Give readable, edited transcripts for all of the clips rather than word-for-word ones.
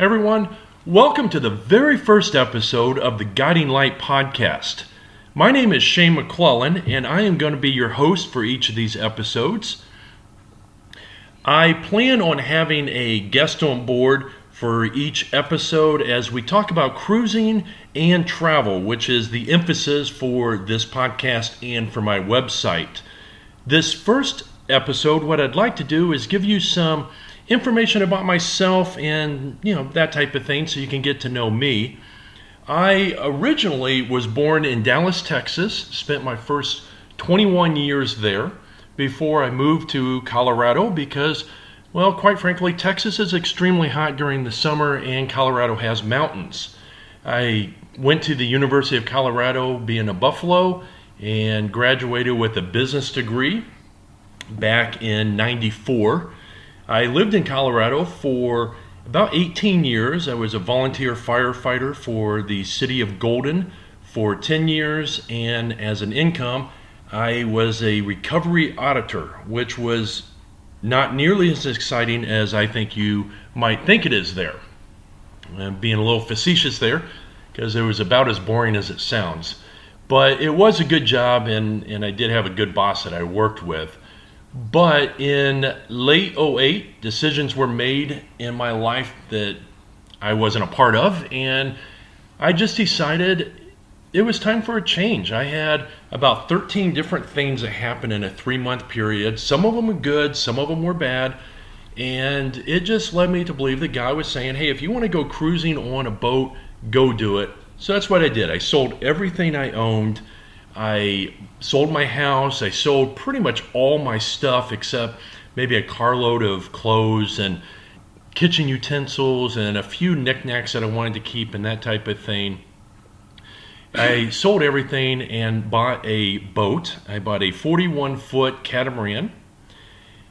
Everyone, welcome to the very first episode of the Guiding Light Podcast. My name is Shane McClellan, and I am going to be your host for each of these episodes. I plan on having a guest on board for each episode as we talk about cruising and travel, which is the emphasis for this podcast and for my website. This first episode, what I'd like to do is give you some information about myself and, that type of thing so you can get to know me. I originally was born in Dallas, Texas, spent my first 21 years there before I moved to Colorado because, well, quite frankly, Texas is extremely hot during the summer and Colorado has mountains. I went to the University of Colorado being a Buffalo and graduated with a business degree back in '94. I lived in Colorado for about 18 years. I was a volunteer firefighter for the city of Golden for 10 years, and as an income, I was a recovery auditor, which was not nearly as exciting as I think you might think it is there. I'm being a little facetious there because it was about as boring as it sounds. But it was a good job, and I did have a good boss that I worked with. But in late 2008, decisions were made in my life that I wasn't a part of, and I just decided it was time for a change. I had about 13 different things that happened in a 3-month period. Some of them were good, some of them were bad, and it just led me to believe that God was saying, hey, if you want to go cruising on a boat, go do it. So that's what I did. I sold everything I owned. I sold my house. I sold pretty much all my stuff except maybe a carload of clothes and kitchen utensils and a few knickknacks that I wanted to keep and that type of thing. I sold everything and bought a boat. I bought a 41-foot catamaran.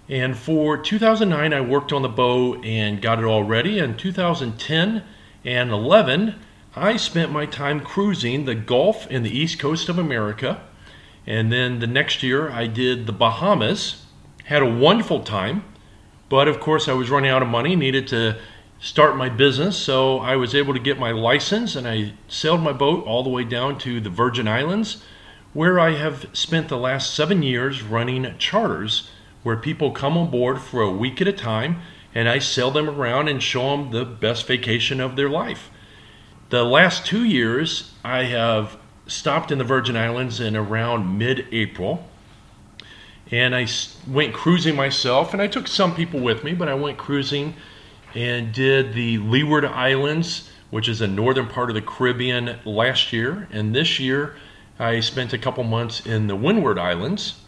And for 2009, I worked on the boat and got it all ready. In 2010 and 11, I spent my time cruising the Gulf and the East Coast of America. And then the next year, I did the Bahamas. Had a wonderful time. But, of course, I was running out of money, needed to start my business. So I was able to get my license, and I sailed my boat all the way down to the Virgin Islands, where I have spent the last 7 years running charters, where people come on board for a week at a time, and I sail them around and show them the best vacation of their life. The last 2 years, I have stopped in the Virgin Islands in around mid-April, and I went cruising myself, and I took some people with me, but I went cruising and did the Windward Islands, which is the northern part of the Caribbean, last year, and this year, I spent a couple months in the Windward Islands.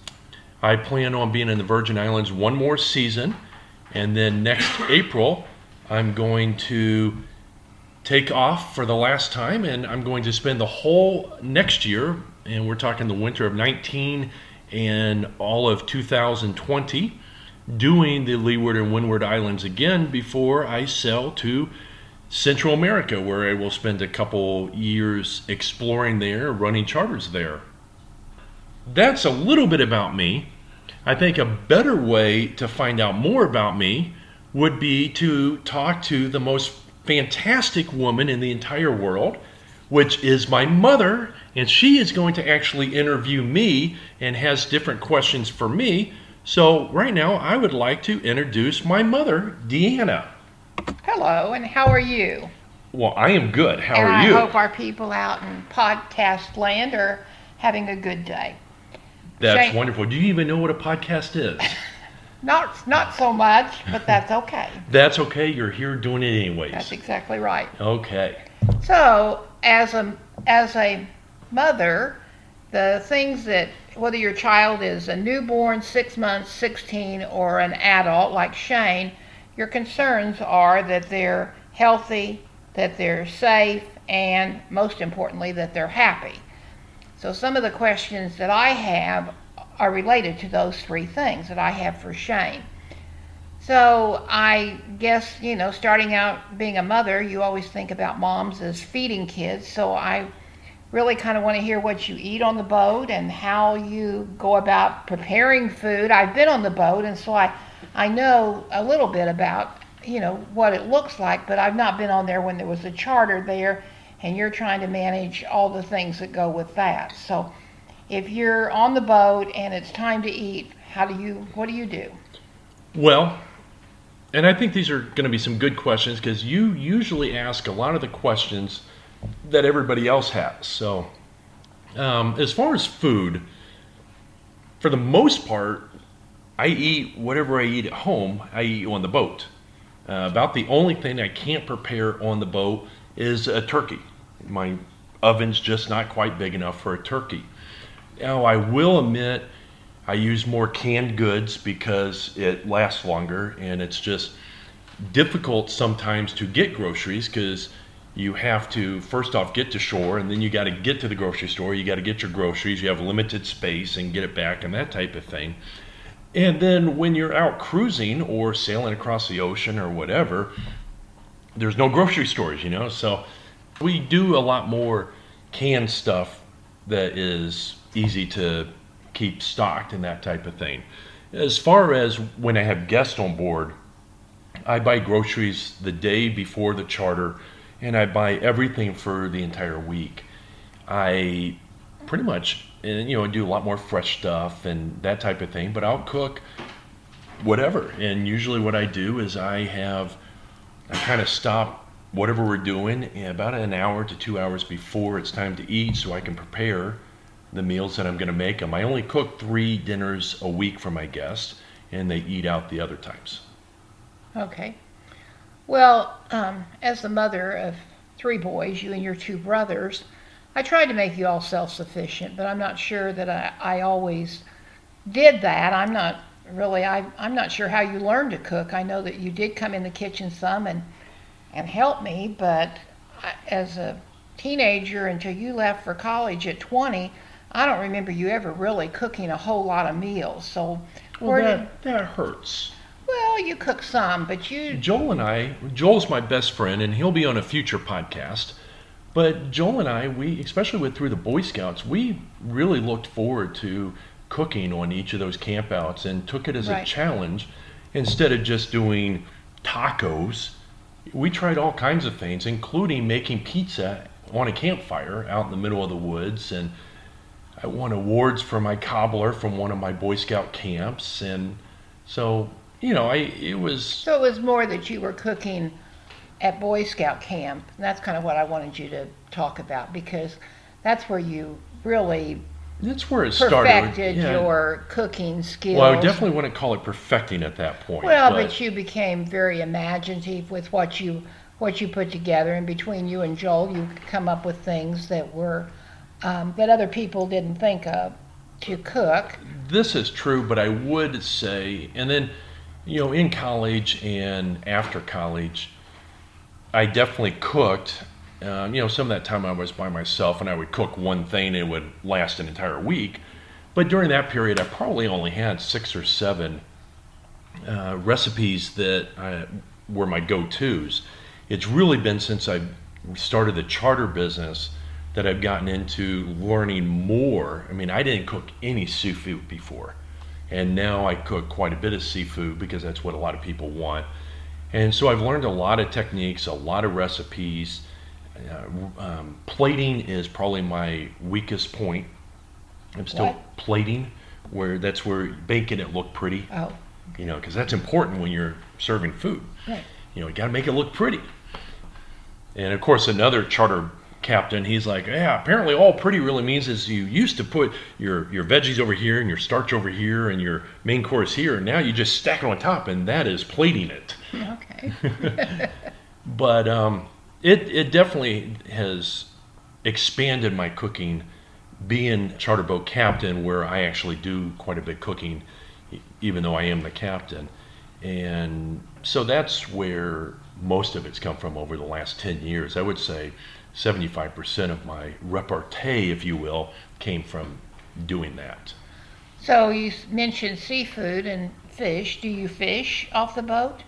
I plan on being in the Virgin Islands one more season, and then next April, I'm going to take off for the last time, and I'm going to spend the whole next year, and we're talking the winter of 19 and all of 2020, doing the Leeward and Windward Islands again before I sail to Central America, where I will spend a couple years exploring there, running charters there. That's a little bit about me. I think a better way to find out more about me would be to talk to the most fantastic woman in the entire world, which is my mother, and she is going to actually interview me and has different questions for me. So right now I would like to introduce my mother, Deanna. Hello, and how are you? Well, I am good. How are you? I hope our people out in podcast land are having a good day. That's wonderful. Do you even know what a podcast is? Not so much, but that's okay. That's okay. You're here doing it anyways. That's exactly right. Okay. So, as a mother, the things that, whether your child is a newborn, 6 months, 16, or an adult like Shane, your concerns are that they're healthy, that they're safe, and most importantly, that they're happy. So some of the questions that I have are related to those three things that I have for Shane. So I guess, starting out being a mother, you always think about moms as feeding kids. So I really kind of want to hear what you eat on the boat and how you go about preparing food. I've been on the boat, and so I know a little bit about, you know, what it looks like, but I've not been on there when there was a charter there, and you're trying to manage all the things that go with that. So if you're on the boat and it's time to eat, what do you do? Well, and I think these are going to be some good questions, because you usually ask a lot of the questions that everybody else has. So as far as food, for the most part, I eat whatever I eat at home, I eat on the boat. About the only thing I can't prepare on the boat is a turkey. My oven's just not quite big enough for a turkey. Now, I will admit, I use more canned goods because it lasts longer, and it's just difficult sometimes to get groceries because you have to first off get to shore, and then you got to get to the grocery store, you got to get your groceries, you have limited space and get it back and that type of thing. And then when you're out cruising or sailing across the ocean or whatever, there's no grocery stores, you know, so we do a lot more canned stuff that is easy to keep stocked and that type of thing. As far as when I have guests on board, I buy groceries the day before the charter, and I buy everything for the entire week. I pretty much, and you know, do a lot more fresh stuff and that type of thing, but I'll cook whatever. And usually what I do is I kind of stop whatever we're doing about an hour to 2 hours before it's time to eat, so I can prepare the meals that I'm going to make them. I only cook 3 dinners a week for my guests, and they eat out the other times. Okay. Well, as the mother of 3 boys, you and your 2 brothers, I tried to make you all self-sufficient, but I'm not sure that I always did that. I'm not sure how you learned to cook. I know that you did come in the kitchen some and help me, but as a teenager until you left for college at 20, I don't remember you ever really cooking a whole lot of meals. So that hurts. Well, you cook some, but Joel's my best friend, and he'll be on a future podcast. But Joel and I, especially through the Boy Scouts, we really looked forward to cooking on each of those campouts and took it as a challenge. Instead of just doing tacos, we tried all kinds of things, including making pizza on a campfire out in the middle of the woods, and I won awards for my cobbler from one of my Boy Scout camps, and so, you know, So it was more that you were cooking at Boy Scout camp, and that's kind of what I wanted you to talk about, because that's where you really perfected your cooking skills. Well, I definitely wouldn't call it perfecting at that point. Well, but you became very imaginative with what you put together, and between you and Joel, you could come up with things that were that other people didn't think of to cook. This is true, but I would say, and then, you know, in college and after college, I definitely cooked. You know, some of that time I was by myself, and I would cook one thing and it would last an entire week. But during that period, I probably only had 6 or 7 recipes that were my go-tos. It's really been since I started the charter business that I've gotten into learning more. I mean, I didn't cook any seafood before, and now I cook quite a bit of seafood because that's what a lot of people want. And so I've learned a lot of techniques, a lot of recipes. Plating is probably my weakest point. I'm still plating, that's where making it look pretty. Oh, okay. You know, because that's important when you're serving food. Right. You know, you got to make it look pretty. And of course, another charter captain, he's like, yeah, apparently all pretty really means is you used to put your veggies over here and your starch over here and your main course here, and now you just stack it on top, and that is plating it. Okay. But it definitely has expanded my cooking, being charter boat captain, where I actually do quite a bit cooking, even though I am the captain. And so that's where most of it's come from over the last 10 years. I would say 75% of my repartee, if you will, came from doing that. So you mentioned seafood and fish. Do you fish off the boat?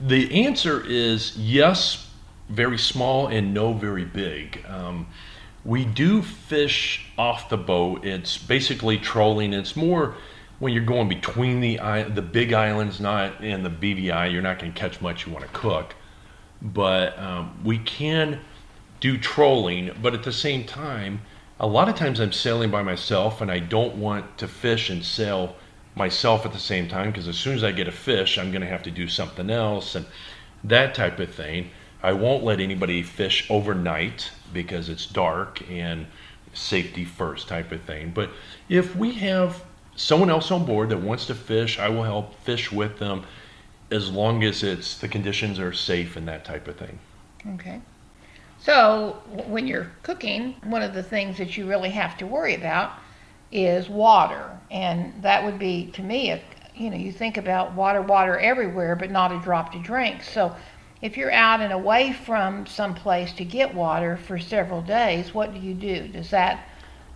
The answer is yes, very small, and no, very big. We do fish off the boat. It's basically trolling. It's more when you're going between the big islands, not in the BVI, you're not going to catch much you want to cook. But we can do trolling, but at the same time, a lot of times I'm sailing by myself, and I don't want to fish and sail myself at the same time, because as soon as I get a fish, I'm going to have to do something else and that type of thing. I won't let anybody fish overnight because it's dark and safety first type of thing. But if we have someone else on board that wants to fish, I will help fish with them as long as it's the conditions are safe and that type of thing. Okay. So when you're cooking, one of the things that you really have to worry about is water. And that would be, to me, you think about water everywhere, but not a drop to drink. So if you're out and away from someplace to get water for several days, what do you do? Does that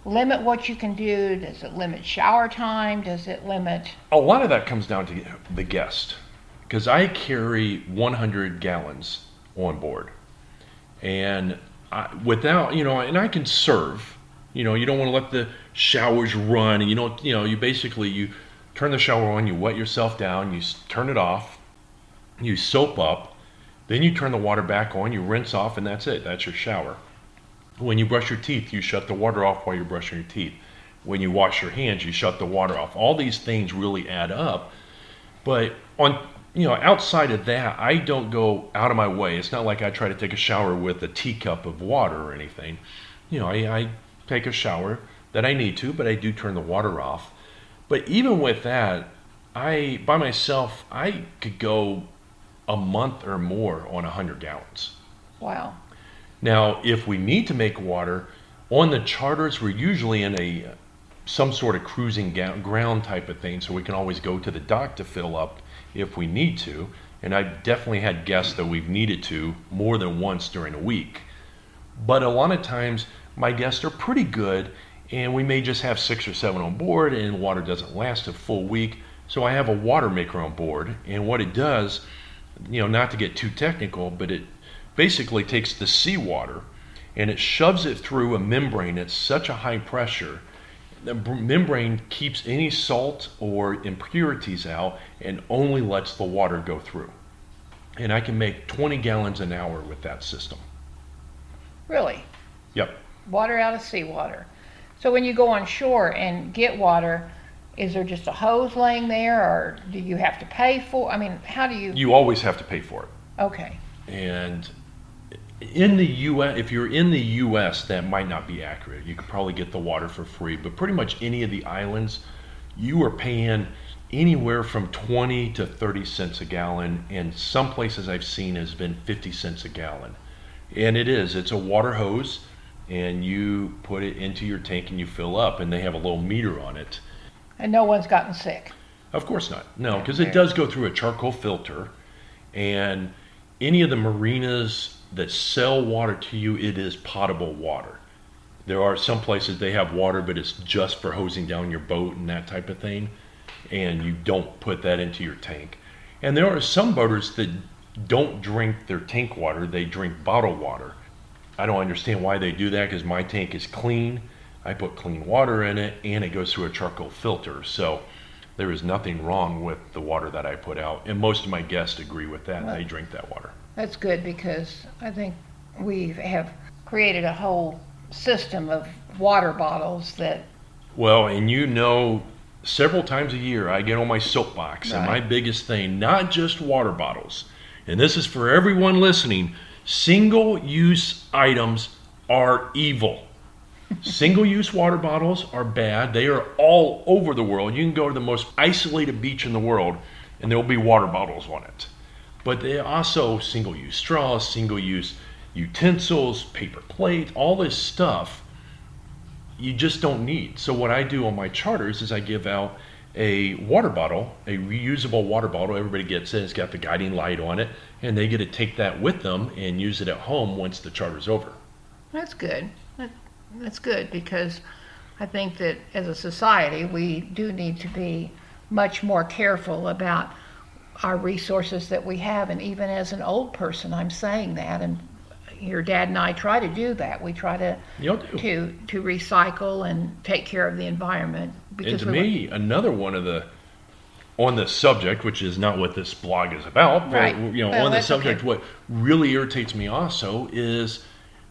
limit what you can do? Does it limit shower time? Does it limit? A lot of that comes down to the guest, because I carry 100 gallons on board, and I can serve. You don't want to let the showers run, and you turn the shower on, you wet yourself down, you turn it off, you soap up. Then you turn the water back on, you rinse off, and that's it. That's your shower. When you brush your teeth, you shut the water off while you're brushing your teeth. When you wash your hands, you shut the water off. All these things really add up. But outside of that, I don't go out of my way. It's not like I try to take a shower with a teacup of water or anything. I take a shower that I need to, but I do turn the water off. But even with that, I could go a month or more on 100 gallons. Wow. Now, if we need to make water, on the charters, we're usually in some sort of cruising ground type of thing, so we can always go to the dock to fill up if we need to. And I've definitely had guests that we've needed to more than once during a week. But a lot of times, my guests are pretty good, and we may just have 6 or 7 on board, and water doesn't last a full week. So I have a water maker on board, and what it does, not to get too technical, but it basically takes the seawater and it shoves it through a membrane at such a high pressure. The membrane keeps any salt or impurities out and only lets the water go through. And I can make 20 gallons an hour with that system. Really? Yep. Water out of seawater. So when you go on shore and get water, is there just a hose laying there, or do you have to pay for it? I mean, how do you... You always have to pay for it. Okay. And in the U.S., if you're in the U.S., that might not be accurate. You could probably get the water for free, but pretty much any of the islands, you are paying anywhere from 20 to 30 cents a gallon, and some places I've seen has been 50 cents a gallon. And it's a water hose, and you put it into your tank and you fill up, and they have a little meter on it. And no one's gotten sick? Of course not. No, because it does go through a charcoal filter. And any of the marinas that sell water to you, it is potable water. There are some places they have water, but it's just for hosing down your boat and that type of thing. And you don't put that into your tank. And there are some boaters that don't drink their tank water. They drink bottled water. I don't understand why they do that, because my tank is clean. I put clean water in it, and it goes through a charcoal filter. So there is nothing wrong with the water that I put out. And most of my guests agree with that. Well, they drink that water. That's good, because I think we have created a whole system of water bottles that... Well, and several times a year I get on my soapbox, right, and my biggest thing, not just water bottles, and this is for everyone listening, single-use items are evil. Single-use water bottles are bad. They are all over the world. You can go to the most isolated beach in the world, and there will be water bottles on it. But they are also single-use straws, single-use utensils, paper plate, all this stuff you just don't need. So what I do on my charters is I give out a water bottle, a reusable water bottle. Everybody gets it. It's got the guiding light on it, and they get to take that with them and use it at home once the charter's over. That's good. That's good, because I think that as a society, we do need to be much more careful about our resources that we have. And even as an old person, I'm saying that. And, your dad and I try to do that. We try to recycle and take care of the environment. Because and to me, another one of the, on the subject, which is not what this blog is about, right. But on the subject, okay. What really irritates me also is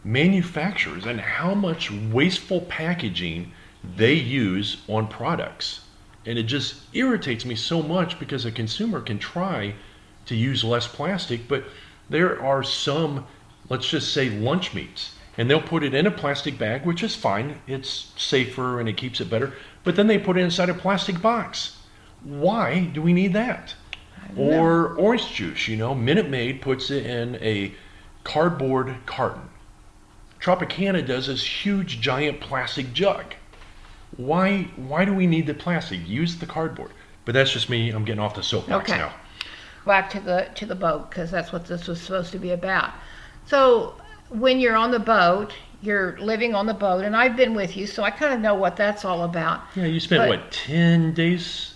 manufacturers and how much wasteful packaging they use on products. And it just irritates me so much because a consumer can try to use less plastic, but there are some, let's just say, lunch meats, and they'll put it in a plastic bag, which is fine. It's safer and it keeps it better. But then they put it inside a plastic box. Why do we need that? Or orange juice, Minute Maid puts it in a cardboard carton. Tropicana does this huge, giant plastic jug. Why do we need the plastic? Use the cardboard. But that's just me. I'm getting off the soapbox now. Back to the boat, because that's what this was supposed to be about. So when you're on the boat, you're living on the boat, and I've been with you, so I kind of know what that's all about. Yeah, you spent 10 days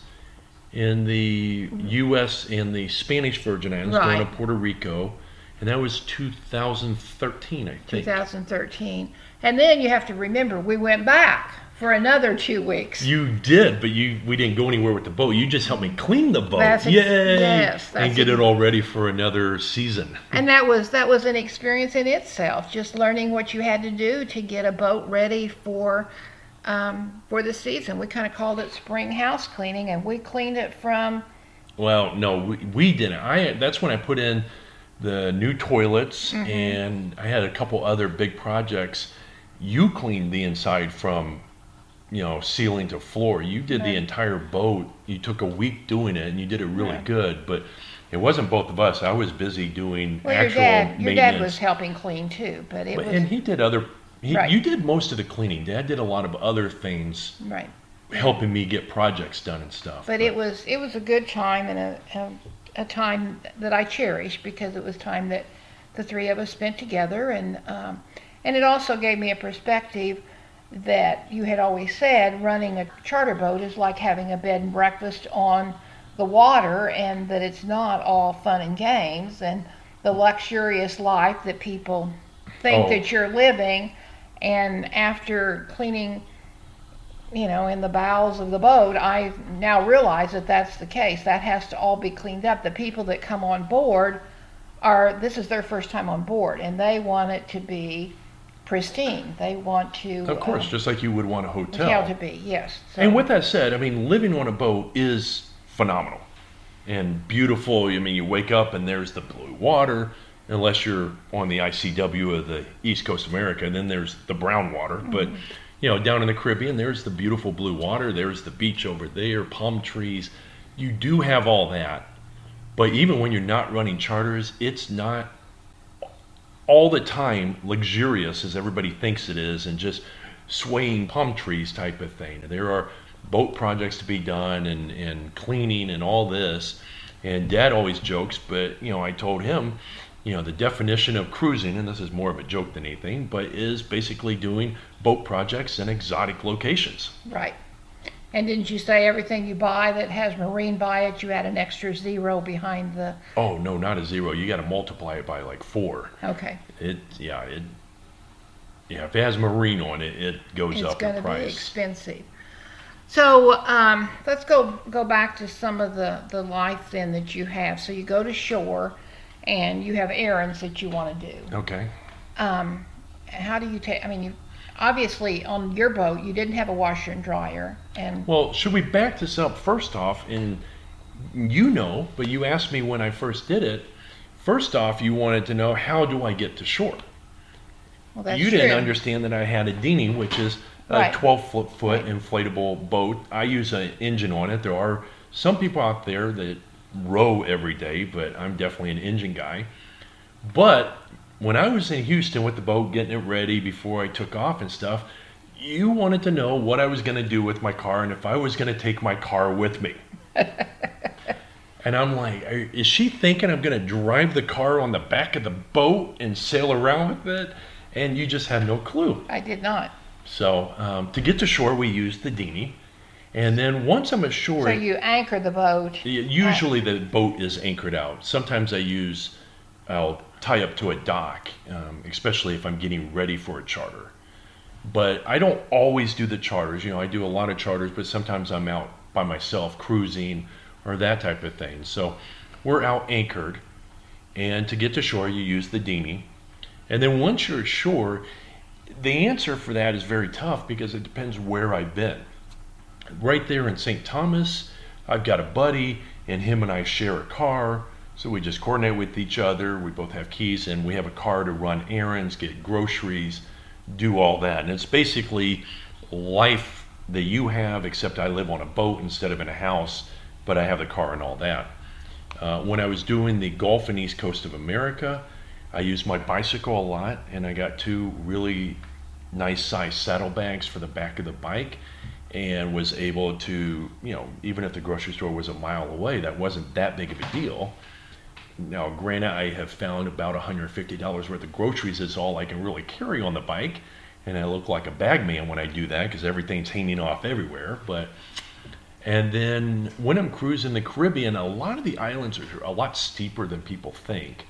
in the U.S. and the Spanish Virgin Islands, right. Going to Puerto Rico, and that was 2013, I think. 2013, and then you have to remember we went back for another 2 weeks. You did, but we didn't go anywhere with the boat. You just helped me clean the boat. Yay! Yes, and get it all ready for another season. And that was an experience in itself, just learning what you had to do to get a boat ready for the season. We kind of called it spring house cleaning, and we cleaned it from... Well, no, we didn't. That's when I put in the new toilets, mm-hmm. and I had a couple other big projects. You cleaned the inside from... ceiling to floor. You did right. The entire boat. You took a week doing it, and you did it really right. good. But it wasn't both of us. I was busy doing actual maintenance. Your dad was helping clean too, and he did other. Right. You did most of the cleaning. Dad did a lot of other things. Right. Helping me get projects done and stuff. But it was a good time and a time that I cherish, because it was time that the three of us spent together, and it also gave me a perspective that you had always said running a charter boat is like having a bed and breakfast on the water, and that it's not all fun and games and the luxurious life that people think that you're living. And after cleaning, in the bowels of the boat, I now realize that that's the case. That has to all be cleaned up. The people that come on board this is their first time on board, and they want it to be pristine. They want to... Of course, just like you would want a hotel to be, yes. So. And with that said, living on a boat is phenomenal and beautiful. You wake up and there's the blue water, unless you're on the ICW of the East Coast of America, and then there's the brown water. Mm-hmm. But, down in the Caribbean, there's the beautiful blue water. There's the beach over there, palm trees. You do have all that. But even when you're not running charters, it's not all the time luxurious as everybody thinks it is, and just swaying palm trees type of thing. There are boat projects to be done and cleaning and all this. And Dad always jokes, but I told him, the definition of cruising, and this is more of a joke than anything, but is basically doing boat projects in exotic locations. Right. And didn't you say everything you buy that has marine by it, you add an extra zero behind the... Oh, no, not a zero. You got to multiply it by like 4. Okay. If it has marine on it, it goes up in price. It's going to be expensive. So let's go back to some of the life then that you have. So you go to shore and you have errands that you want to do. Okay. How do you take... Obviously, on your boat, you didn't have a washer and dryer. Well, should we back this up first off? And but you asked me when I first did it. First off, you wanted to know, how do I get to shore? Well, that's true. You didn't understand that I had a dinghy, which is a 12-foot inflatable boat. I use an engine on it. There are some people out there that row every day, but I'm definitely an engine guy. But... when I was in Houston with the boat, getting it ready before I took off and stuff, you wanted to know what I was going to do with my car and if I was going to take my car with me. And I'm like, is she thinking I'm going to drive the car on the back of the boat and sail around with it? And you just had no clue. I did not. So to get to shore, we used the dinghy. And then once I'm ashore... So you anchor the boat. Usually the boat is anchored out. Sometimes I'll tie up to a dock, especially if I'm getting ready for a charter. But I don't always do the charters. You know, I do a lot of charters, but sometimes I'm out by myself cruising or that type of thing. So we're out anchored, and to get to shore, you use the dinghy. And then once you're ashore, the answer for that is very tough because it depends where I've been. Right there in St. Thomas, I've got a buddy, and him and I share a car. So we just coordinate with each other. We both have keys, and we have a car to run errands, get groceries, do all that. And it's basically life that you have, except I live on a boat instead of in a house, but I have the car and all that. When I was doing the Gulf and East Coast of America, I used my bicycle a lot, and I got two really nice sized saddlebags for the back of the bike, and was able to, you know, even if the grocery store was a mile away, that wasn't that big of a deal. Now, granted, I have found about $150 worth of groceries is all I can really carry on the bike, and I look like a bag man when I do that because everything's hanging off everywhere. But and then when I'm cruising the Caribbean, a lot of the islands are a lot steeper than people think,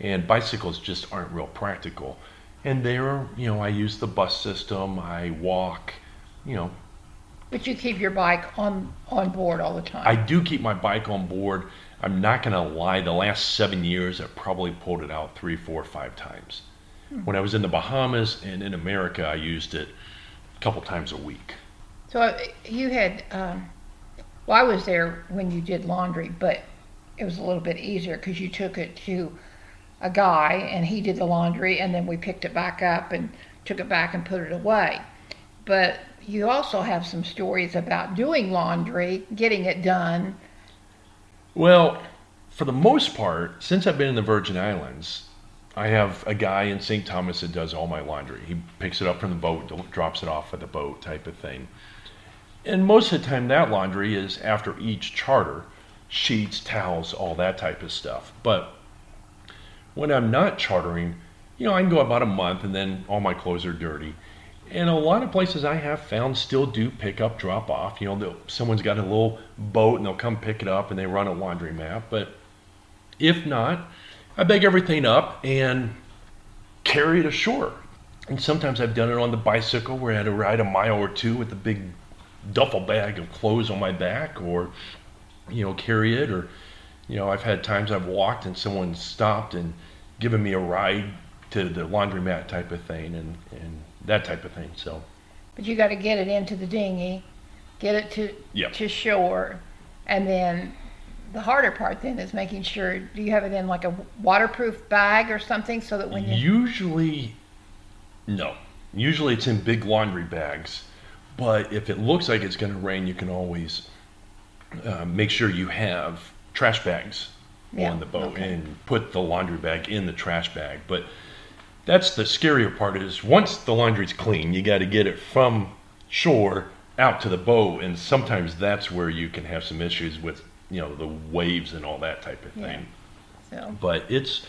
and bicycles just aren't real practical. And there, you know, I use the bus system, I walk, you know. But you keep your bike on board all the time. I do keep my bike on board. I'm not going to lie, the last 7 years, I probably pulled it out 3, 4, 5 times. Hmm. When I was in the Bahamas and in America, I used it a couple times a week. So you had, well, I was there when you did laundry, but it was a little bit easier because you took it to a guy and he did the laundry, and then we picked it back up and took it back and put it away. But you also have some stories about doing laundry, getting it done. Well, for the most part, since I've been in the Virgin Islands, I have a guy in St. Thomas that does all my laundry. He picks it up from the boat, drops it off at the boat type of thing. And most of the time that laundry is after each charter, sheets, towels, all that type of stuff. But when I'm not chartering, you know, I can go about a month and then all my clothes are dirty. And a lot of places I have found still do pick up, drop off. You know, someone's got a little boat and they'll come pick it up and they run a laundromat. But if not, I bag everything up and carry it ashore. And sometimes I've done it on the bicycle where I had to ride a mile or two with a big duffel bag of clothes on my back, or, you know, carry it. Or, you know, I've had times I've walked and someone stopped and given me a ride to the laundromat type of thing, and that type of thing. So, but you got to get it into the dinghy, get it to to shore, and then the harder part then is making sure. Do you have it in like a waterproof bag or something so that when you usually it's in big laundry bags, but if it looks like it's going to rain, you can always make sure you have trash bags on the boat and put the laundry bag in the trash bag. But that's the scarier part, is once the laundry's clean, you got to get it from shore out to the boat, and sometimes that's where you can have some issues with, you know, the waves and all that type of thing. So. But it's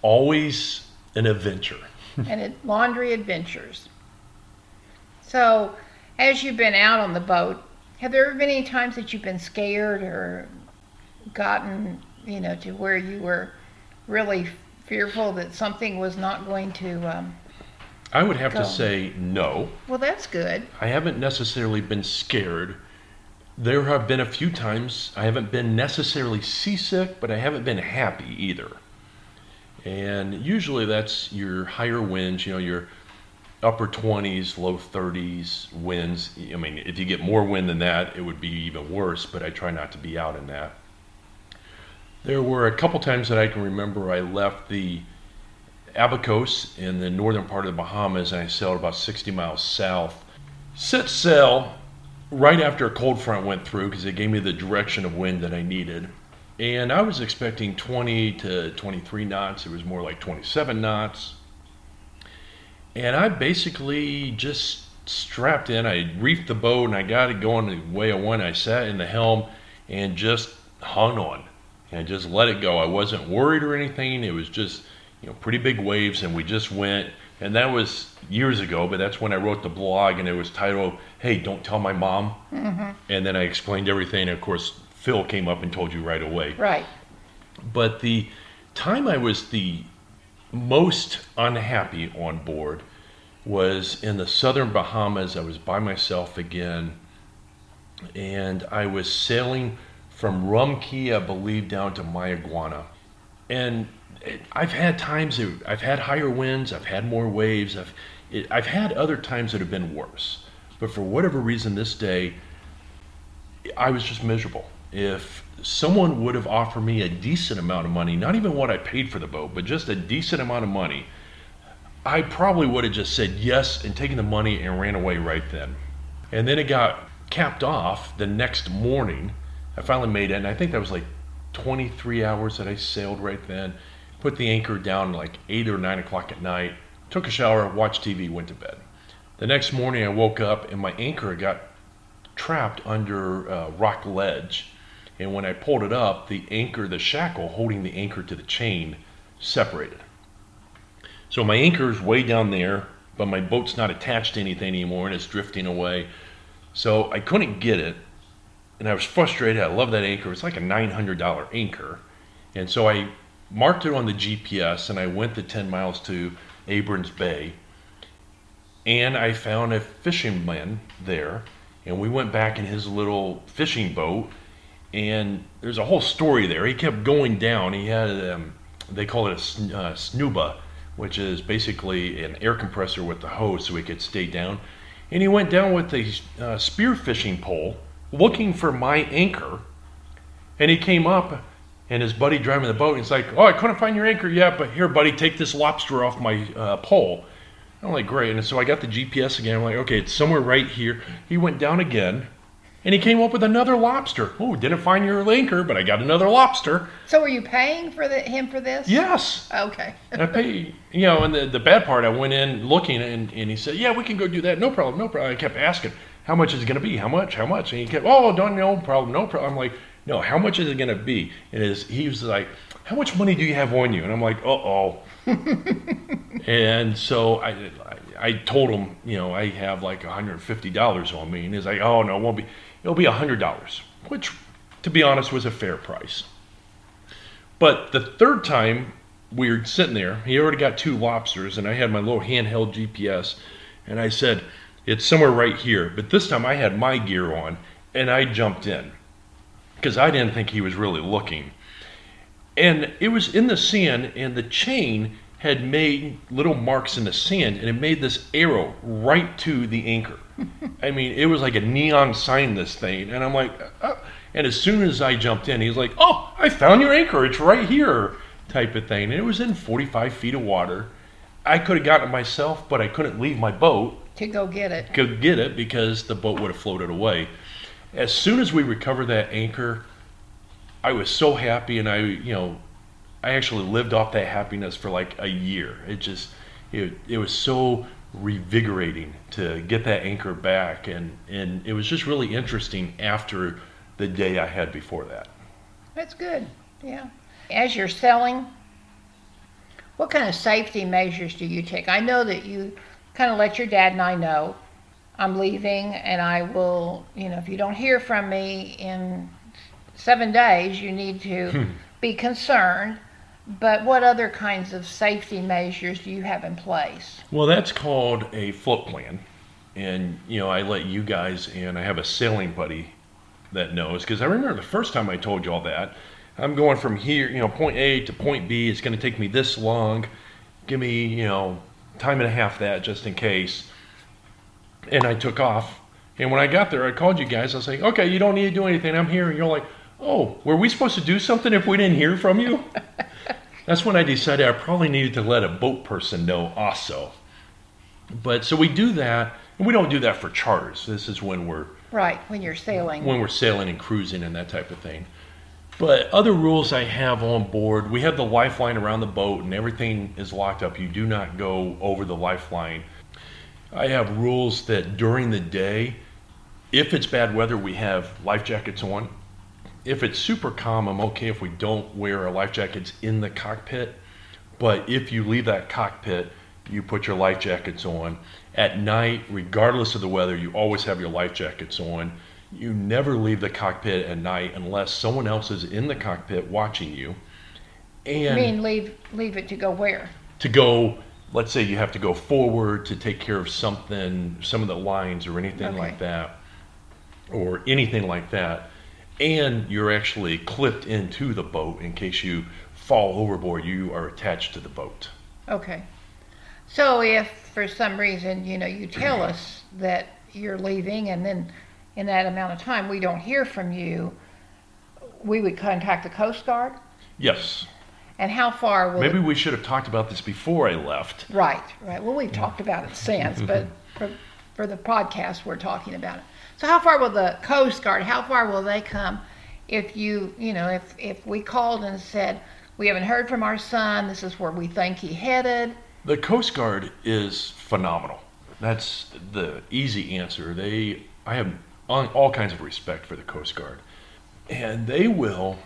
always an adventure. And laundry adventures. So, as you've been out on the boat, have there ever been any times that you've been scared or gotten, you know, to where you were really fearful that something was not going to I would have to say no. Well, that's good. I haven't necessarily been scared. There have been a few times I haven't been necessarily seasick, but I haven't been happy either. And usually that's your higher winds, you know, your upper 20s, low 30s winds. I mean, if you get more wind than that, it would be even worse, but I try not to be out in that. There were a couple times that I can remember I left the Abacos in the northern part of the Bahamas, and I sailed about 60 miles south. Set sail right after a cold front went through because it gave me the direction of wind that I needed. And I was expecting 20 to 23 knots. It was more like 27 knots. And I basically just strapped in. I reefed the boat and I got it going the way I wanted. I sat in the helm and just hung on. And I just let it go. I wasn't worried or anything. It was just, you know, pretty big waves, and we just went. And that was years ago, but that's when I wrote the blog, and it was titled, "Hey, Don't Tell My Mom." Mm-hmm. And then I explained everything. And of course, Phil came up and told you right away. Right. But the time I was the most unhappy on board was in the southern Bahamas. I was by myself again, and I was sailing from Rumkey, I believe, down to Mayaguana. And I've had times that I've had higher winds, I've had more waves, I've had other times that have been worse. But for whatever reason, this day, I was just miserable. If someone would have offered me a decent amount of money, not even what I paid for the boat, but just a decent amount of money, I probably would have just said yes and taken the money and ran away right then. And then it got capped off the next morning. I finally made it, and I think that was like 23 hours that I sailed right then. Put the anchor down like 8 or 9 o'clock at night, took a shower, watched TV, went to bed. The next morning I woke up and my anchor got trapped under a rock ledge. And when I pulled it up, the anchor, the shackle holding the anchor to the chain separated. So my anchor's way down there, but my boat's not attached to anything anymore and it's drifting away. So I couldn't get it and I was frustrated. I love that anchor. It's like a $900 anchor. And so I marked it on the GPS and I went the 10 miles to Abrams Bay, and I found a fisherman there, and we went back in his little fishing boat. And there's a whole story there. He kept going down. He had, they call it a snuba, which is basically an air compressor with the hose so he could stay down. And he went down with a spear fishing pole looking for my anchor. And he came up, and his buddy driving the boat, and he's like, "Oh, I couldn't find your anchor yet, but here, buddy, take this lobster off my pole." I'm like, "Great." And so I got the GPS again. I'm like, "Okay, it's somewhere right here." He went down again. And he came up with another lobster. "Oh, didn't find your anchor, but I got another lobster." So were you paying for him for this? Yes. Okay. I paid, and the bad part, I went in looking, and he said, "Yeah, we can go do that. No problem. I kept asking, "How much is it going to be? How much? And he kept, "Oh, no problem. I'm like, "No, how much is it going to be?" And he was like, "How much money do you have on you?" And I'm like, "Uh-oh." And so I told him, I have like $150 on me. And he's like, "Oh, no, it won't be. It'll be $100, which, to be honest, was a fair price. But the third time we were sitting there, he already got two lobsters, and I had my little handheld GPS, and I said, "It's somewhere right here." But this time I had my gear on, and I jumped in, because I didn't think he was really looking. And it was in the sand, and the chain had made little marks in the sand, and it made this arrow right to the anchor. I mean, it was like a neon sign, this thing. And I'm like, and as soon as I jumped in, he's like, "Oh, I found your anchor. It's right here," type of thing. And it was in 45 feet of water. I could have gotten it myself, but I couldn't leave my boat to go get it. Because the boat would have floated away. As soon as we recovered that anchor, I was so happy, and I actually lived off that happiness for like a year. It was so revigorating to get that anchor back, and it was just really interesting after the day I had before that. That's good. Yeah. As you're sailing, what kind of safety measures do you take? I know that you kind of let your dad and I know, "I'm leaving, and I will, if you don't hear from me in 7 days, you need to be concerned." But what other kinds of safety measures do you have in place? Well, that's called a float plan. And, I let you guys in. I have a sailing buddy that knows. Because I remember the first time I told you all that, I'm going from here, point A to point B. It's going to take me this long. Give me, time and a half that just in case. And I took off. And when I got there, I called you guys. I was like, "Okay, you don't need to do anything. I'm here." And you're like, "Oh, were we supposed to do something if we didn't hear from you?" That's when I decided I probably needed to let a boat person know also. But so we do that, and we don't do that for charters. This is when we're... Right, when you're sailing. When we're sailing and cruising and that type of thing. But other rules I have on board, we have the lifeline around the boat, and everything is locked up. You do not go over the lifeline. I have rules that during the day, if it's bad weather, we have life jackets on. If it's super calm, I'm okay if we don't wear our life jackets in the cockpit. But if you leave that cockpit, you put your life jackets on. At night, regardless of the weather, you always have your life jackets on. You never leave the cockpit at night unless someone else is in the cockpit watching you. And you mean leave it to go where? to go, let's say you have to go forward to take care of something, some of the lines or anything like that, or anything like that, and you're actually clipped into the boat in case you fall overboard, you are attached to the boat. Okay. So if for some reason, you know, you tell us that you're leaving and then in that amount of time we don't hear from you, we would contact the Coast Guard? Yes. And how far will Maybe we should have talked about this before I left. Right. Well, we've talked about it since, but for the podcast, we're talking about it. So how far will the Coast Guard, how far will they come if you know, if we called and said, we haven't heard from our son, this is where we think he headed? The Coast Guard is phenomenal. That's the easy answer. I have all kinds of respect for the Coast Guard. And they will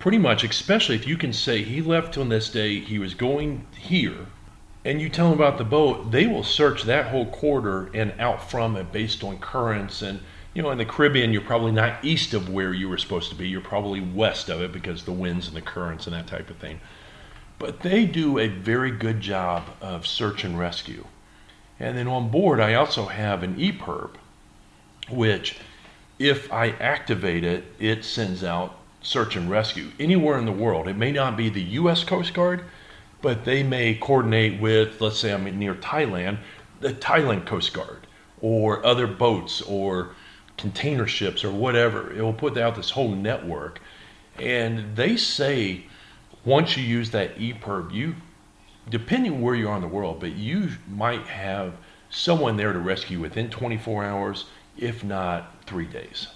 pretty much, especially if you can say he left on this day, he was going here, and you tell them about the boat, they will search that whole corridor and out from it based on currents. And, you know, in the Caribbean, you're probably not east of where you were supposed to be. You're probably west of it because the winds and the currents and that type of thing. But they do a very good job of search and rescue. And then on board, I also have an EPIRB, which if I activate it, it sends out search and rescue anywhere in the world. It may not be the U.S. Coast Guard, but they may coordinate with, let's say I'm near Thailand, the Thailand Coast Guard or other boats or container ships or whatever. It will put out this whole network. And they say, once you use that EPIRB, you, depending where you are in the world, but you might have someone there to rescue within 24 hours, if not 3 days.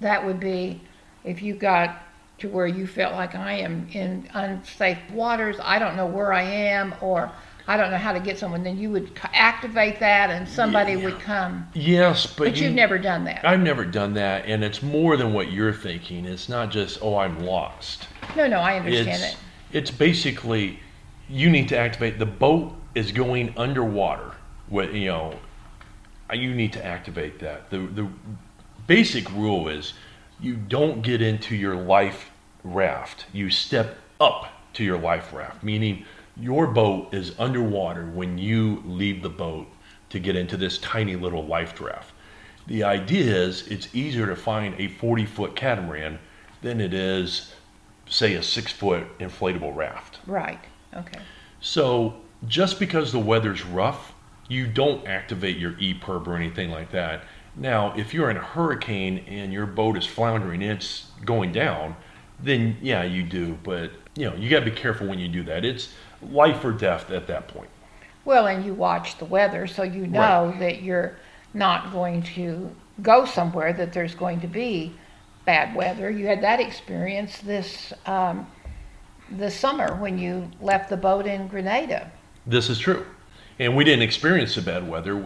That would be if you got to where you felt like I am in unsafe waters, I don't know where I am, or I don't know how to get someone, then you would activate that and somebody would come. Yes, but you've never done that. I've never done that, and it's more than what you're thinking. It's not just, oh, I'm lost. No, I understand it. It's basically you need to activate. The boat is going underwater. You know, you need to activate that. The basic rule is you don't get into your life raft. You step up to your life raft, meaning your boat is underwater when you leave the boat to get into this tiny little life raft. The idea is it's easier to find a 40-foot catamaran than it is, say, a 6-foot inflatable raft. Right. Okay. So just because the weather's rough, you don't activate your EPIRB or anything like that. Now, if you're in a hurricane and your boat is floundering, it's going down, then yeah, you do. But you know, you got to be careful when you do that. It's life or death at that point. Well, and you watch the weather, so you know that you're not going to go somewhere that there's going to be bad weather. You had that experience this summer when you left the boat in Grenada. This is true, and we didn't experience the bad weather.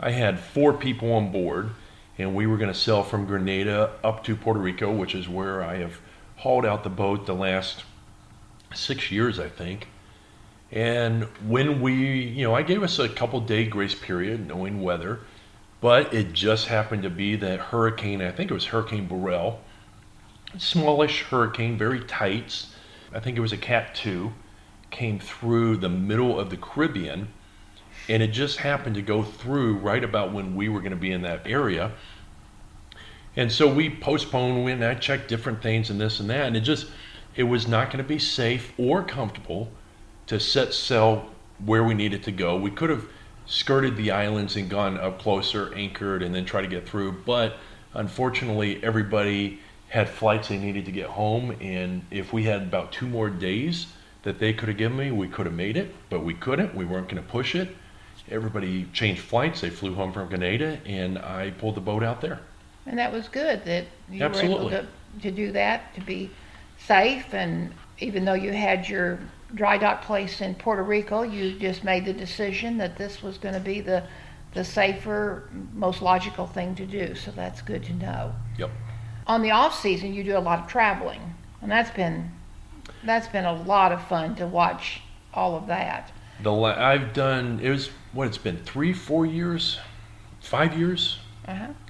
I had 4 people on board, and we were going to sail from Grenada up to Puerto Rico, which is where I have hauled out the boat the last 6 years, I think. And when I gave us a couple day grace period, knowing weather, but it just happened to be that hurricane, I think it was Hurricane Burrell, smallish hurricane, very tight. I think it was a Cat 2, came through the middle of the Caribbean, and it just happened to go through right about when we were going to be in that area. And so we postponed, and I checked different things and this and that, and it was not going to be safe or comfortable to set sail where we needed to go. We could have skirted the islands and gone up closer, anchored, and then try to get through, but unfortunately everybody had flights they needed to get home, and if we had about 2 more days that they could have given me, we could have made it, but we couldn't. We weren't going to push it. Everybody changed flights. They flew home from Grenada, and I pulled the boat out there. And that was good that you were able to do that, to be safe. And even though you had your dry dock place in Puerto Rico, you just made the decision that this was going to be the safer, most logical thing to do. So that's good to know. Yep. On the off season, you do a lot of traveling, and that's been a lot of fun to watch all of that. It's been 5 years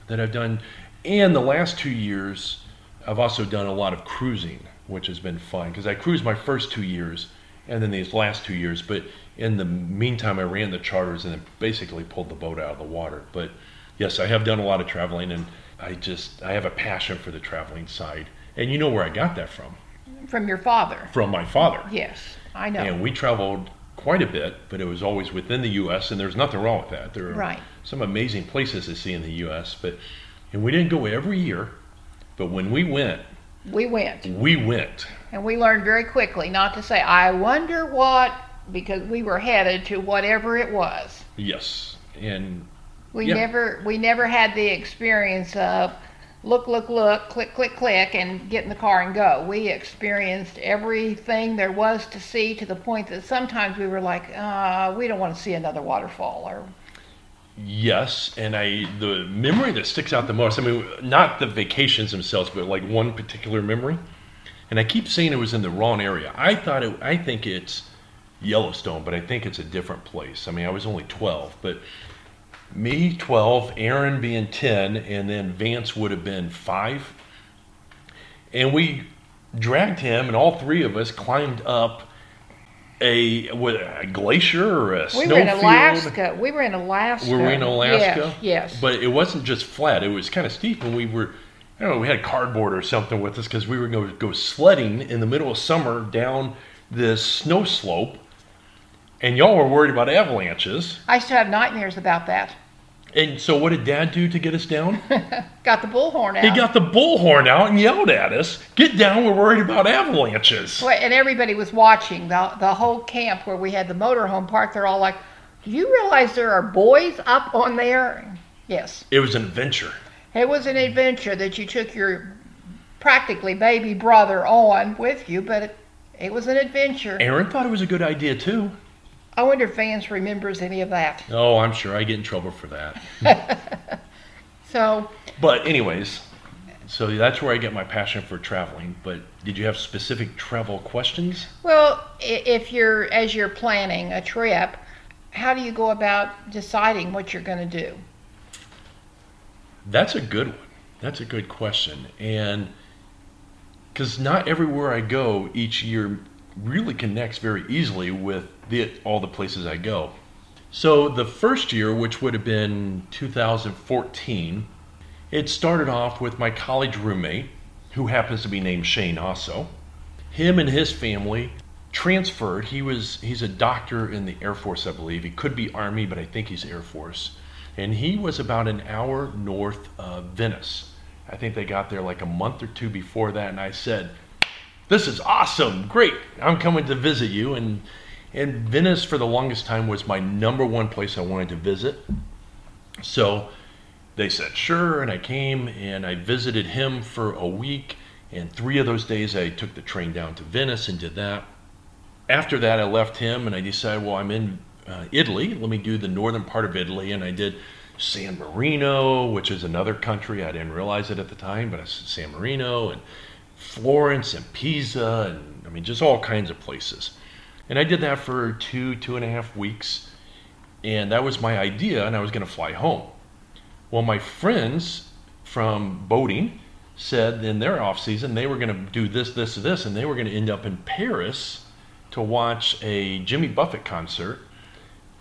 that I've done. And the last 2 years, I've also done a lot of cruising, which has been fun because I cruised my first 2 years and then these last 2 years. But in the meantime, I ran the charters and basically pulled the boat out of the water. But yes, I have done a lot of traveling, and I have a passion for the traveling side. And you know where I got that from? From your father. From my father. Yes, I know. And we traveled quite a bit, but it was always within the U.S., and there's nothing wrong with that. There are some amazing places to see in the U.S., and we didn't go every year, but when we went... We went. And we learned very quickly not to say, I wonder what, because we were headed to whatever it was. Yes, and... We never had the experience of look, click, click, click, and get in the car and go. We experienced everything there was to see, to the point that sometimes we were like, we don't want to see another waterfall. Or yes, and the memory that sticks out the most, I mean, not the vacations themselves, but like one particular memory. And I keep saying it was in the wrong area. I think it's Yellowstone, but I think it's a different place. I mean, I was only 12, but... Me 12, Aaron being 10, and then Vance would have been 5. And we dragged him, and all three of us climbed up a glacier or a snowfield. We were in Alaska. Yes. But it wasn't just flat. It was kind of steep, and we had cardboard or something with us because we were going to go sledding in the middle of summer down this snow slope. And y'all were worried about avalanches. I still have nightmares about that. And so what did Dad do to get us down? Got the bullhorn out. He got the bullhorn out and yelled at us, get down, we're worried about avalanches. Well, and everybody was watching. The whole camp where we had the motorhome park, they're all like, do you realize there are boys up on there? Yes. It was an adventure. It was an adventure that you took your practically baby brother on with you, but it was an adventure. Aaron thought it was a good idea, too. I wonder if Vance remembers any of that. Oh, I'm sure I get in trouble for that. But anyways, so that's where I get my passion for traveling. But did you have specific travel questions? Well, as you're planning a trip, how do you go about deciding what you're going to do? That's a good one. That's a good question. And because not everywhere I go each year really connects very easily with all the places I go. So the first year, which would have been 2014, it started off with my college roommate, who happens to be named Shane also. Him and his family transferred. He's a doctor in the Air Force, I believe. He could be Army, but I think he's Air Force. And he was about an hour north of Venice. I think they got there like a month or two before that, and I said, this is awesome, great, I'm coming to visit you. And Venice, for the longest time, was my number one place I wanted to visit. So they said, sure, and I came, and I visited him for a week, and 3 of those days I took the train down to Venice and did that. After that, I left him, and I decided, well, I'm in Italy, let me do the northern part of Italy, and I did San Marino, which is another country. I didn't realize it at the time, but I said San Marino, and Florence, and Pisa, and I mean, just all kinds of places. And I did that for 2.5 weeks, and that was my idea, and I was going to fly home. Well, my friends from boating said in their off season they were going to do this, and they were going to end up in Paris to watch a Jimmy Buffett concert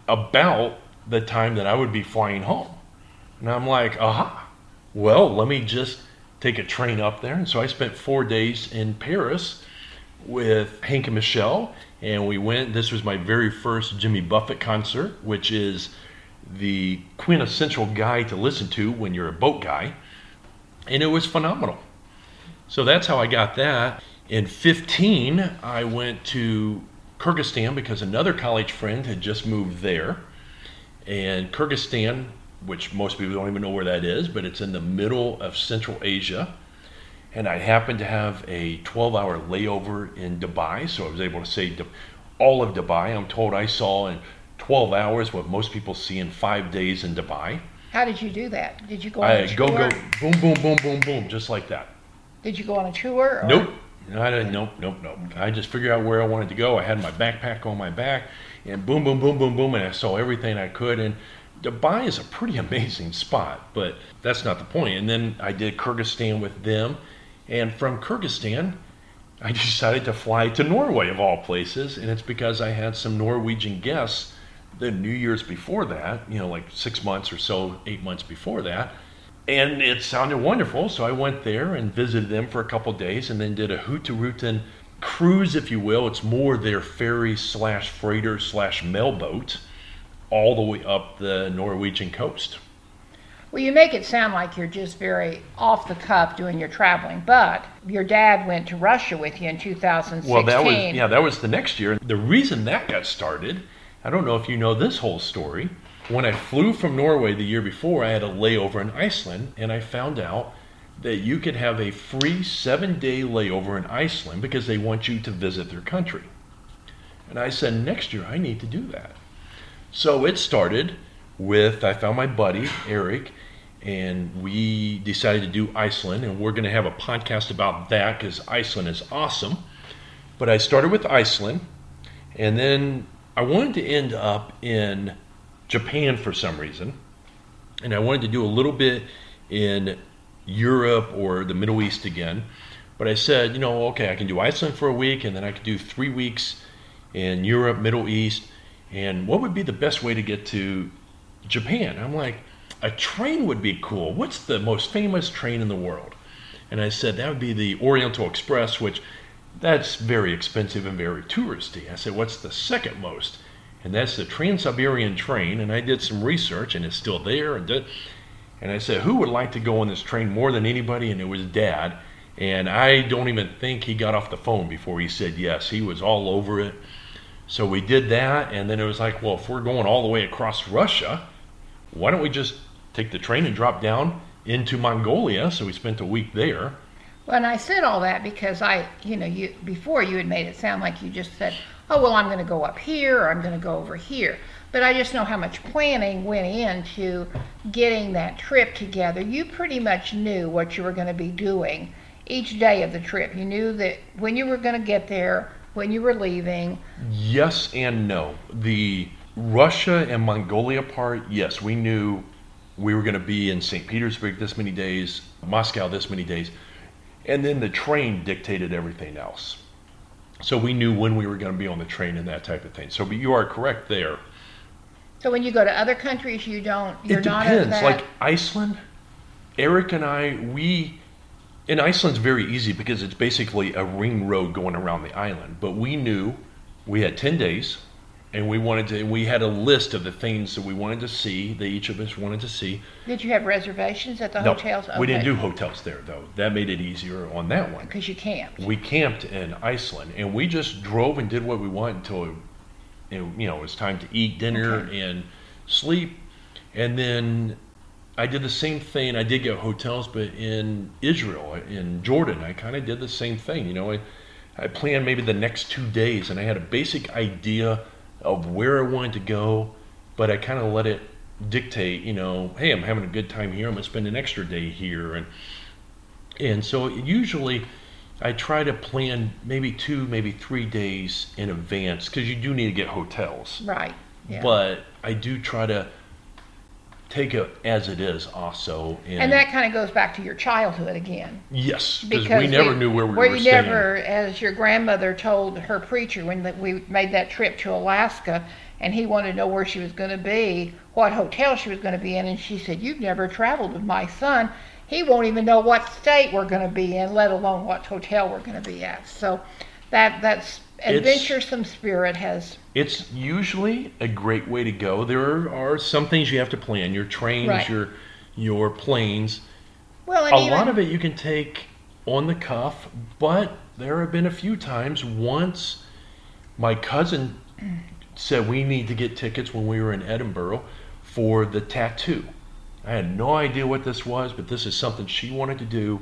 about the time that I would be flying home. And I'm like, aha, well, let me just take a train up there. And so I spent 4 days in Paris with Hank and Michelle, and we went. This was my very first Jimmy Buffett concert, which is the quintessential guy to listen to when you're a boat guy, and it was phenomenal. So that's how I got that. In 2015, I went to Kyrgyzstan because another college friend had just moved there, and Kyrgyzstan, which most people don't even know where that is, but it's in the middle of Central Asia. And I happened to have a 12-hour layover in Dubai, so I was able to see all of Dubai. I'm told I saw in 12 hours what most people see in 5 days in Dubai. How did you do that? Did you go on a tour? Go, boom, boom, boom, boom, boom, just like that. Did you go on a tour? Or? Nope. I didn't. Nope. I just figured out where I wanted to go. I had my backpack on my back, and boom, boom, boom, boom, boom, and I saw everything I could. And Dubai is a pretty amazing spot, but that's not the point. And then I did Kyrgyzstan with them. And from Kyrgyzstan, I decided to fly to Norway, of all places, and it's because I had some Norwegian guests the New Year's before that, you know, like 6 months or so, 8 months before that, and it sounded wonderful, so I went there and visited them for a couple of days and then did a Hootarutan cruise, if you will. It's more their ferry slash freighter slash mailboat all the way up the Norwegian coast. Well, you make it sound like you're just very off the cuff doing your traveling, but your dad went to Russia with you in 2016. Well, that was the next year. The reason that got started, I don't know if you know this whole story. When I flew from Norway the year before, I had a layover in Iceland, and I found out that you could have a free 7-day layover in Iceland because they want you to visit their country. And I said, next year I need to do that. So it started with, I found my buddy, Eric, and we decided to do Iceland, and we're going to have a podcast about that because Iceland is awesome. But I started with Iceland, and then I wanted to end up in Japan for some reason, and I wanted to do a little bit in Europe or the Middle East again. But I said, you know, okay, I can do Iceland for a week, and then I could do 3 weeks in Europe, Middle East, and what would be the best way to get to Japan? I'm like, a train would be cool. What's the most famous train in the world? And I said, that would be the Oriental Express, which that's very expensive and very touristy. I said, what's the second most? And that's the Trans-Siberian train. And I did some research, and it's still there. And I said, who would like to go on this train more than anybody? And it was Dad. And I don't even think he got off the phone before he said yes. He was all over it. So we did that, and then it was like, well, if we're going all the way across Russia, why don't we just take the train and drop down into Mongolia? So we spent a week there. Well, and I said all that because before you had made it sound like you just said, oh, well, I'm going to go up here, or I'm going to go over here. But I just know how much planning went into getting that trip together. You pretty much knew what you were going to be doing each day of the trip. You knew that when you were going to get there, when you were leaving. Yes and no. The Russia and Mongolia part, yes, we knew we were going to be in St. Petersburg this many days, Moscow this many days. And then the train dictated everything else. So we knew when we were going to be on the train and that type of thing. So, but you are correct there. So when you go to other countries, you're not in that? It depends. Like Iceland, Eric and I, and Iceland's very easy because it's basically a ring road going around the island. But we knew we had 10 days and we had a list of the things that we wanted to see, that each of us wanted to see. Did you have reservations at the hotels? No, we didn't do hotels there though. That made it easier on that one. Because you camped. We camped in Iceland and we just drove and did what we wanted until it was time to eat dinner and sleep. And then I did the same thing. I did get hotels, but in Israel, in Jordan, I kind of did the same thing. You know, I planned maybe the next 2 days, and I had a basic idea of where I wanted to go, but I kind of let it dictate, you know, hey, I'm having a good time here. I'm going to spend an extra day here. And so usually I try to plan maybe 2, maybe 3 days in advance because you do need to get hotels. Right. Yeah. But I do try to take it as it is also. And that kind of goes back to your childhood again. Yes, because we never knew where we were staying. Well, you never, as your grandmother told her preacher when we made that trip to Alaska, and he wanted to know where she was going to be, what hotel she was going to be in, and she said, you've never traveled with my son. He won't even know what state we're going to be in, let alone what hotel we're going to be at. So that's adventuresome spirit has. It's usually a great way to go. There are some things you have to plan, your trains, right, your planes. Well, and a lot of it you can take on the cuff, but there have been a few times. Once my cousin said we need to get tickets when we were in Edinburgh for the tattoo. I had no idea what this was, but this is something she wanted to do.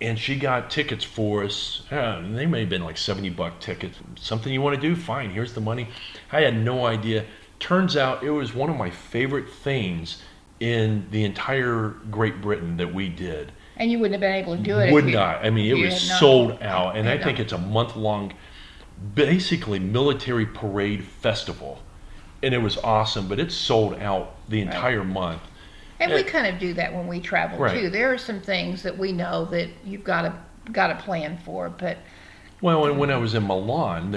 And she got tickets for us. They may have been like $70 tickets. Something you want to do? Fine, here's the money. I had no idea. Turns out it was one of my favorite things in the entire Great Britain that we did. And you wouldn't have been able to do it. It was sold out. And I think it's a month-long, basically military parade festival. And it was awesome, but it sold out the entire month. And we kind of do that when we travel, right, too. There are some things that we know that you've got to plan for, but Well, and when I was in Milan,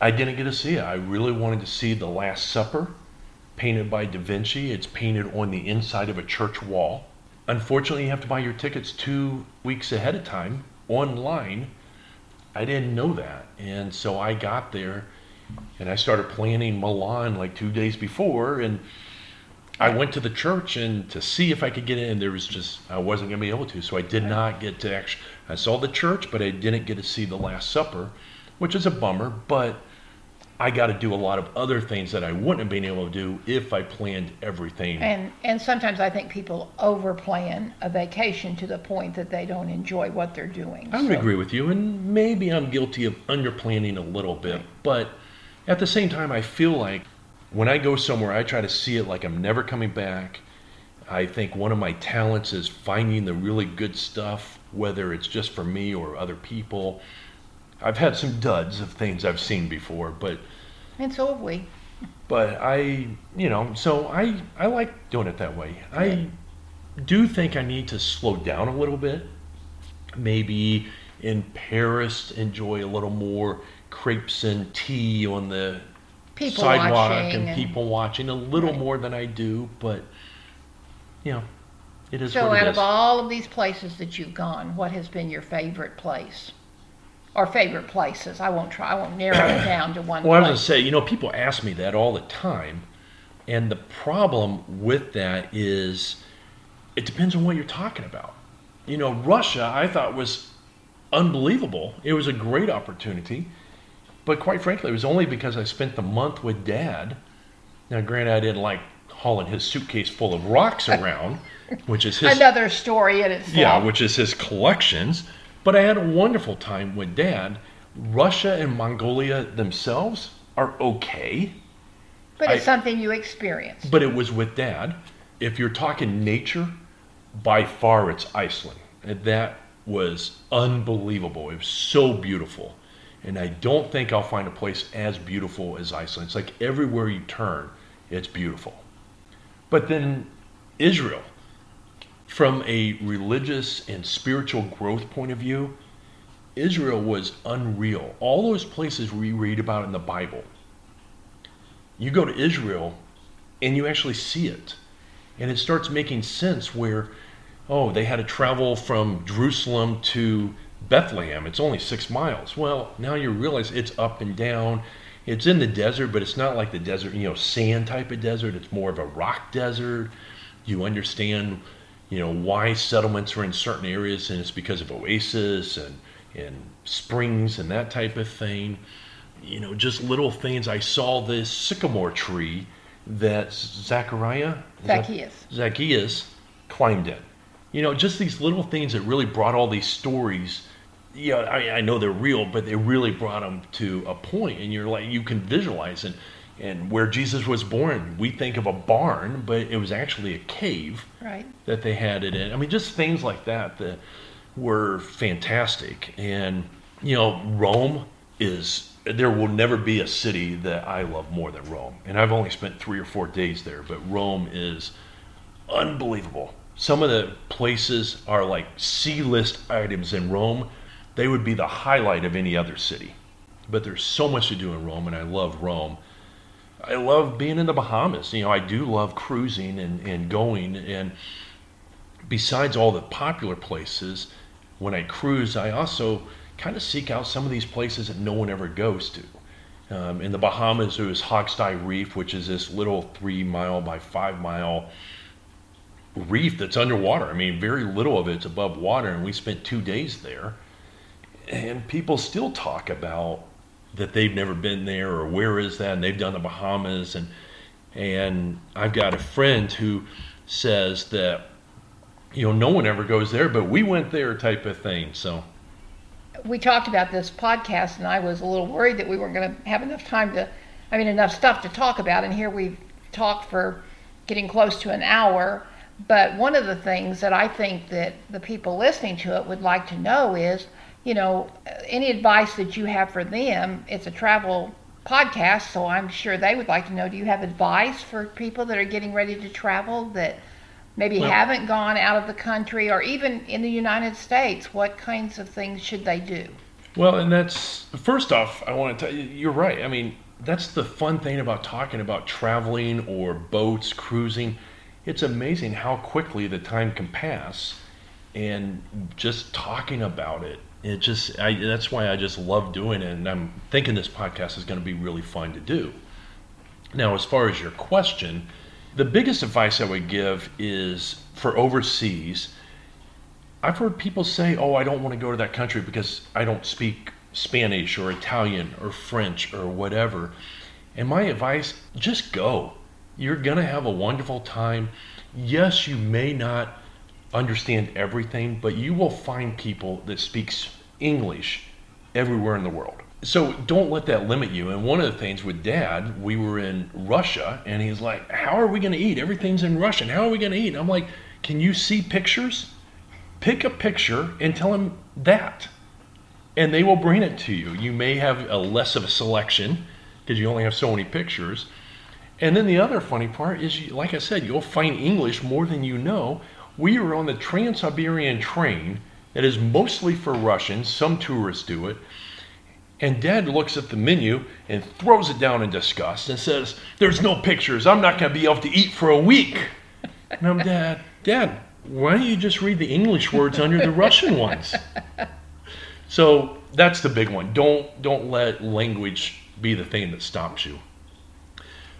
I didn't get to see it. I really wanted to see The Last Supper, painted by Da Vinci. It's painted on the inside of a church wall. Unfortunately, you have to buy your tickets 2 weeks ahead of time online. I didn't know that. And so I got there and I started planning Milan like 2 days before. And I went to the church and to see if I could get in. And there was just, I wasn't going to be able to. So I did not get to actually, I saw the church, but I didn't get to see The Last Supper, which is a bummer. But I got to do a lot of other things that I wouldn't have been able to do if I planned everything. And sometimes I think people overplan a vacation to the point that they don't enjoy what they're doing. I would agree with you, and maybe I'm guilty of underplanning a little bit. But at the same time, I feel like when I go somewhere, I try to see it like I'm never coming back. I think one of my talents is finding the really good stuff, whether it's just for me or other people. I've had some duds of things I've seen before, but... And so have we. But I like doing it that way. Right. I do think I need to slow down a little bit. Maybe in Paris, enjoy a little more crepes and tea on the sidewalk and people watching a little more than I do. But, it is what it is. So out of all of these places that you've gone, what has been your favorite place? Or favorite places. I won't narrow it down to one place. Well, I was going to say, people ask me that all the time. And the problem with that is it depends on what you're talking about. Russia, I thought, was unbelievable. It was a great opportunity. But quite frankly, it was only because I spent the month with Dad. Now, granted, I didn't like hauling his suitcase full of rocks around, which is his... Another story in itself. Yeah, which is his collections. But I had a wonderful time with Dad. Russia and Mongolia themselves are okay. But it's something you experienced. But it was with Dad. If you're talking nature, by far it's Iceland. And that was unbelievable. It was so beautiful. And I don't think I'll find a place as beautiful as Iceland. It's like everywhere you turn, it's beautiful. But then Israel. From a religious and spiritual growth point of view, Israel was unreal. All those places we read about in the Bible, you go to Israel and you actually see it. And it starts making sense where, they had to travel from Jerusalem to Bethlehem. It's only 6 miles. Well, now you realize it's up and down. It's in the desert, but it's not like the desert, sand type of desert. It's more of a rock desert. You understand why settlements are in certain areas, and it's because of oases and springs and that type of thing. Just little things. I saw this sycamore tree that Zacchaeus climbed in. Just these little things that really brought all these stories. I know they're real, but they really brought them to a point, and you're like, you can visualize it. And where Jesus was born, we think of a barn, but it was actually a cave that they had it in. I mean, just things like that were fantastic. And, Rome there will never be a city that I love more than Rome. And I've only spent 3 or 4 days there, but Rome is unbelievable. Some of the places are like C-list items in Rome. They would be the highlight of any other city. But there's so much to do in Rome, and I love Rome. I love being in the Bahamas. I do love cruising and going. And besides all the popular places, when I cruise, I also kind of seek out some of these places that no one ever goes to. In the Bahamas, there was Hog's Eye Reef, which is this little 3-mile by 5-mile reef that's underwater. I mean, very little of it's above water, and we spent 2 days there. And people still talk about that they've never been there, or where is that, and they've done the Bahamas, and I've got a friend who says that, no one ever goes there, but we went there type of thing, so. We talked about this podcast, and I was a little worried that we weren't going to have enough stuff to talk about, and here we've talked for getting close to an hour, but one of the things that I think that the people listening to it would like to know is, any advice that you have for them. It's a travel podcast, so I'm sure they would like to know, do you have advice for people that are getting ready to travel that maybe haven't gone out of the country or even in the United States? What kinds of things should they do? Well, and that's, first off, I want to tell you, you're right. I mean, that's the fun thing about talking about traveling or boats, cruising. It's amazing how quickly the time can pass, and just talking about it. It just, that's why I just love doing it, and I'm thinking this podcast is going to be really fun to do. Now, as far as your question, the biggest advice I would give is for overseas. I've heard people say, oh, I don't want to go to that country because I don't speak Spanish or Italian or French or whatever. And my advice, just go. You're going to have a wonderful time. Yes, you may not understand everything, but you will find people that speaks English everywhere in the world. So don't let that limit you. And one of the things with Dad, we were in Russia, and he's like, how are we going to eat? Everything's in Russian. How are we going to eat? I'm like, can you see pictures? Pick a picture and tell them that, and they will bring it to you. You may have a less of a selection because you only have so many pictures. And then the other funny part is, like I said, you'll find English more than you know. We were on the Trans-Siberian train that is mostly for Russians. Some tourists do it. And Dad looks at the menu and throws it down in disgust and says, there's no pictures. I'm not going to be able to eat for a week. And I'm, Dad, why don't you just read the English words under the Russian ones? So that's the big one. Don't let language be the thing that stops you.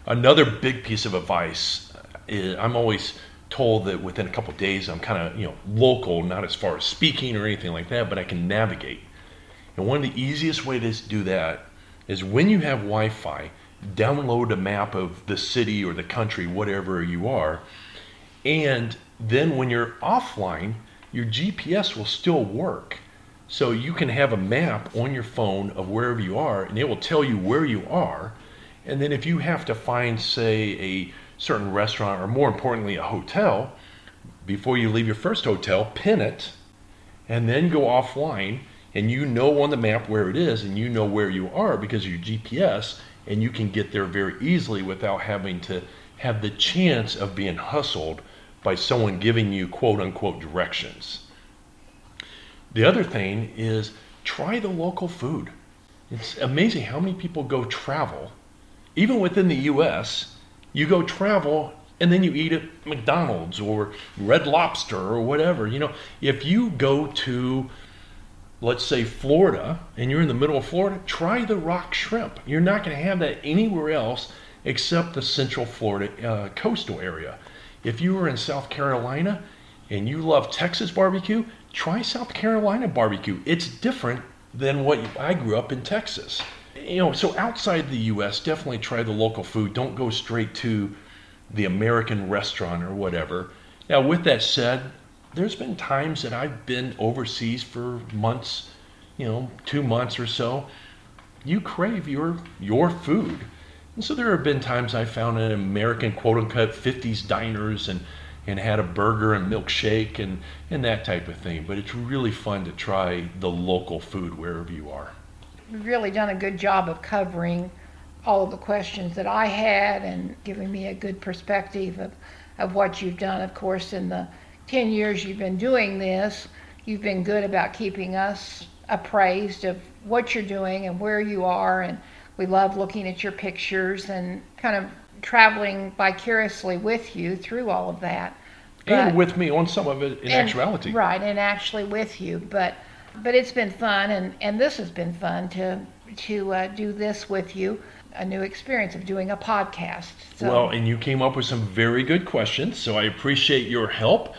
Another big piece of advice is, I'm always told that within a couple of days, I'm kind of, local, not as far as speaking or anything like that, but I can navigate. And one of the easiest ways to do that is, when you have Wi-Fi, download a map of the city or the country, whatever you are, and then when you're offline, your GPS will still work. So you can have a map on your phone of wherever you are, and it will tell you where you are. And then if you have to find, say, a certain restaurant, or more importantly, a hotel, before you leave your first hotel, pin it, and then go offline, and you know on the map where it is, and you know where you are because of your GPS, and you can get there very easily without having to have the chance of being hustled by someone giving you quote-unquote directions. The other thing is, try the local food. It's amazing how many people go travel. Even within the U.S., you go travel and then you eat at McDonald's or Red Lobster or whatever. If you go to, let's say, Florida, and you're in the middle of Florida, try the rock shrimp. You're not going to have that anywhere else except the central Florida coastal area. If you were in South Carolina and you love Texas barbecue, try South Carolina barbecue. It's different than what I grew up in Texas. So outside the U.S., definitely try the local food. Don't go straight to the American restaurant or whatever. Now, with that said, there's been times that I've been overseas for months, 2 months or so. You crave your food. And so there have been times I found an American quote-unquote 50s diners and had a burger and milkshake and that type of thing. But it's really fun to try the local food wherever you are. You've really done a good job of covering all of the questions that I had and giving me a good perspective of what you've done. Of course, in the 10 years you've been doing this, you've been good about keeping us appraised of what you're doing and where you are, and we love looking at your pictures and kind of traveling vicariously with you through all of that. And with me on some of it in actuality. Right, and actually with you. But it's been fun, and this has been fun to do this with you, a new experience of doing a podcast. So. Well, and you came up with some very good questions, so I appreciate your help.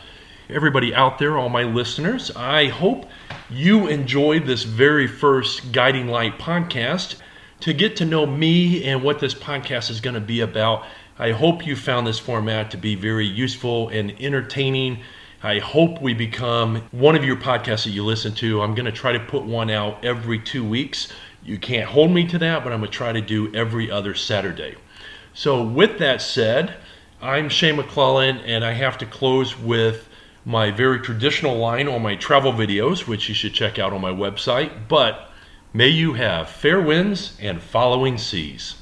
Everybody out there, all my listeners, I hope you enjoyed this very first Guiding Light podcast. To get to know me and what this podcast is going to be about, I hope you found this format to be very useful and entertaining. I hope we become one of your podcasts that you listen to. I'm going to try to put one out every 2 weeks. You can't hold me to that, but I'm going to try to do every other Saturday. So with that said, I'm Shane McClellan, and I have to close with my very traditional line on my travel videos, which you should check out on my website. But may you have fair winds and following seas.